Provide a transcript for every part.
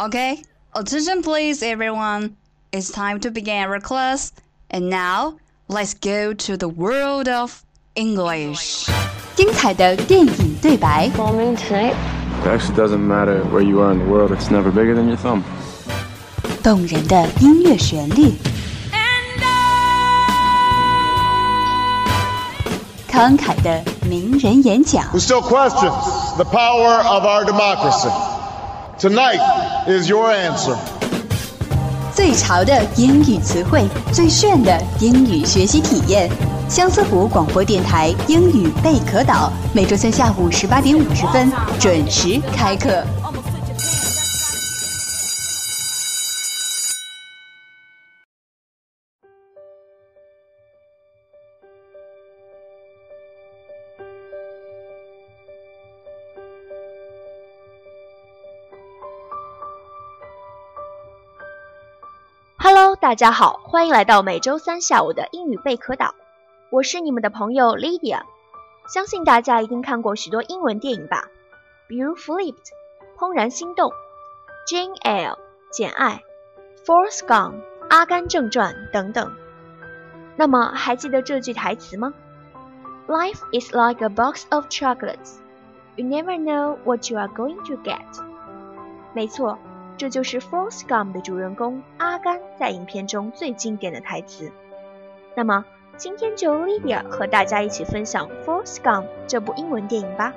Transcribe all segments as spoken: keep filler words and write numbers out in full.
Okay, attention please everyone. It's time to begin our class. And now, let's go to the world of English. 精彩的电影对白。Filming tonight. It actually doesn't matter where you are in the world. It's never bigger than your thumb. 动人的音乐旋律。慷慨的名人演讲。Who still questions the power of our democracy? Tonight is your answer. 最潮的英语词汇，最炫的英语学习体验。相思湖广播电台英语贝壳岛，每周三下午十八点五十分准时开课。Hello， 大家好，欢迎来到每周三下午的英语贝壳岛，我是你们的朋友 Lydia。相信大家一定看过许多英文电影吧，比如 Flipped 怦然心动、 Jane Eyre 简爱、 Forrest Gump 阿甘正传等等。那么还记得这句台词吗？ Life is like a box of chocolates. You never know what you are going to get. 没错，这就是 Forrest Gump 的主人公阿甘在影片中最经典的台词。那么，今天就 Lydia 和大家一起分享 Forrest Gump 这部英文电影吧。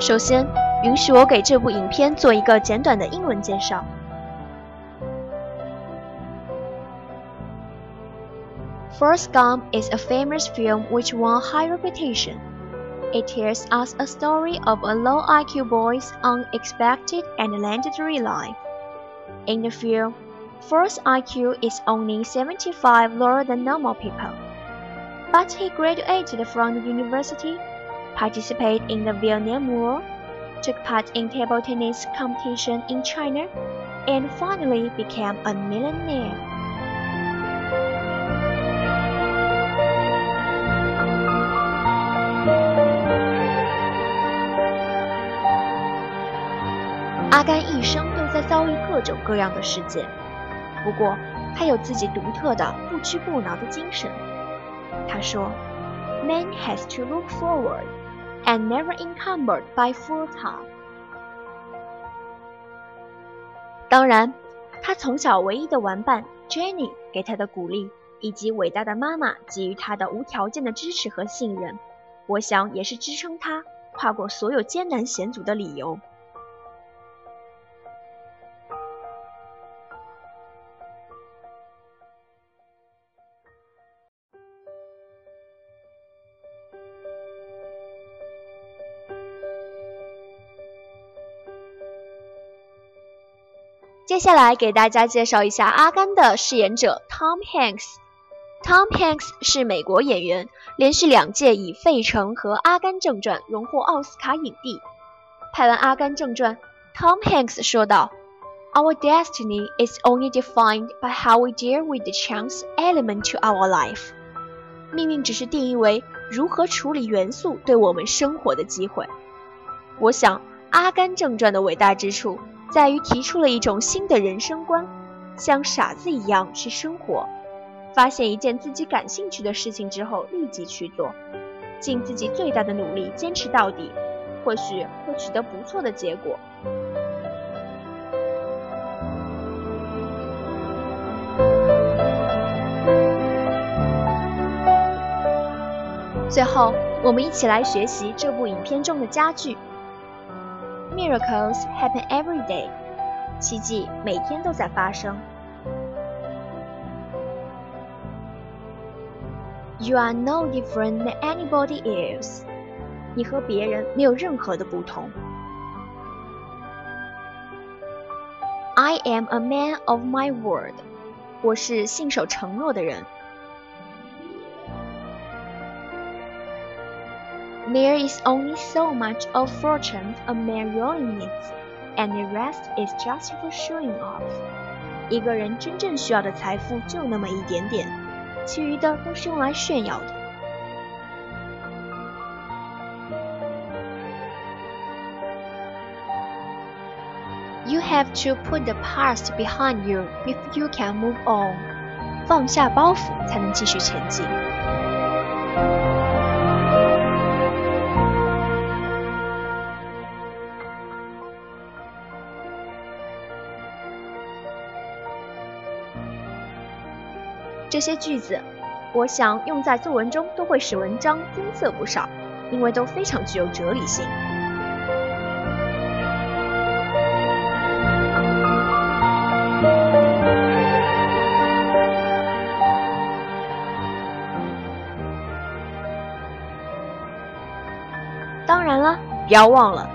首先，允许我给这部影片做一个简短的英文介绍。Forrest Gump is a famous film which won high reputation. It tells us a story of a low I Q boy's unexpected and legendary life. In the film, Forrest's I Q is only seventy-five lower than normal people. But he graduated from the university, participated in the Vietnam War, took part in table tennis competition in China, and finally became a millionaire.阿甘一生都在遭遇各种各样的事件，不过他有自己独特的不屈不挠的精神。他说 Man has to look forward and never encumbered by full time. 当然，他从小唯一的玩伴 Jenny 给他的鼓励，以及伟大的妈妈给予他的无条件的支持和信任，我想也是支撑他跨过所有艰难险阻的理由。接下来给大家介绍一下阿甘的饰演者 Tom Hanks。Tom Hanks 是美国演员，连续两届以《费城》和《阿甘正传》荣获奥斯卡影帝。拍完《阿甘正传》 ，Tom Hanks 说道 ：“Our destiny is only defined by how we deal with the chance element to our life。” 命运只是定义为如何处理元素对我们生活的机会。我想，《阿甘正传》的伟大之处，在于提出了一种新的人生观，像傻子一样去生活，发现一件自己感兴趣的事情之后立即去做，尽自己最大的努力坚持到底，或许会取得不错的结果。最后，我们一起来学习这部影片中的佳句。Miracles happen every day. 奇迹每天都在发生。You are no different than anybody else. 你和别人没有任何的不同。I am a man of my word. 我是信守承诺的人。There is only so much of fortune a man really needs. and the rest is just for showing off. 一个人真正需要的财富就那么一点点，其余的都是用来炫耀的。You have to put the past behind you if you can move on. 放下包袱才能继续前进。这些句子，我想用在作文中都会使文章增色不少，因为都非常具有哲理性。当然了，不要忘了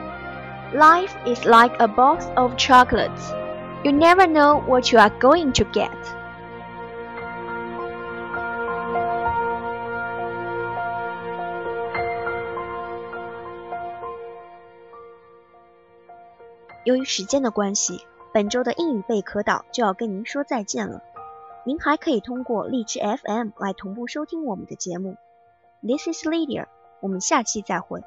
，Life is like a box of chocolates. You never know what you are going to get. 由于时间的关系，本周的英语贝壳岛就要跟您说再见了。您还可以通过荔枝 F M 来同步收听我们的节目。This is Lydia. 我们下期再会。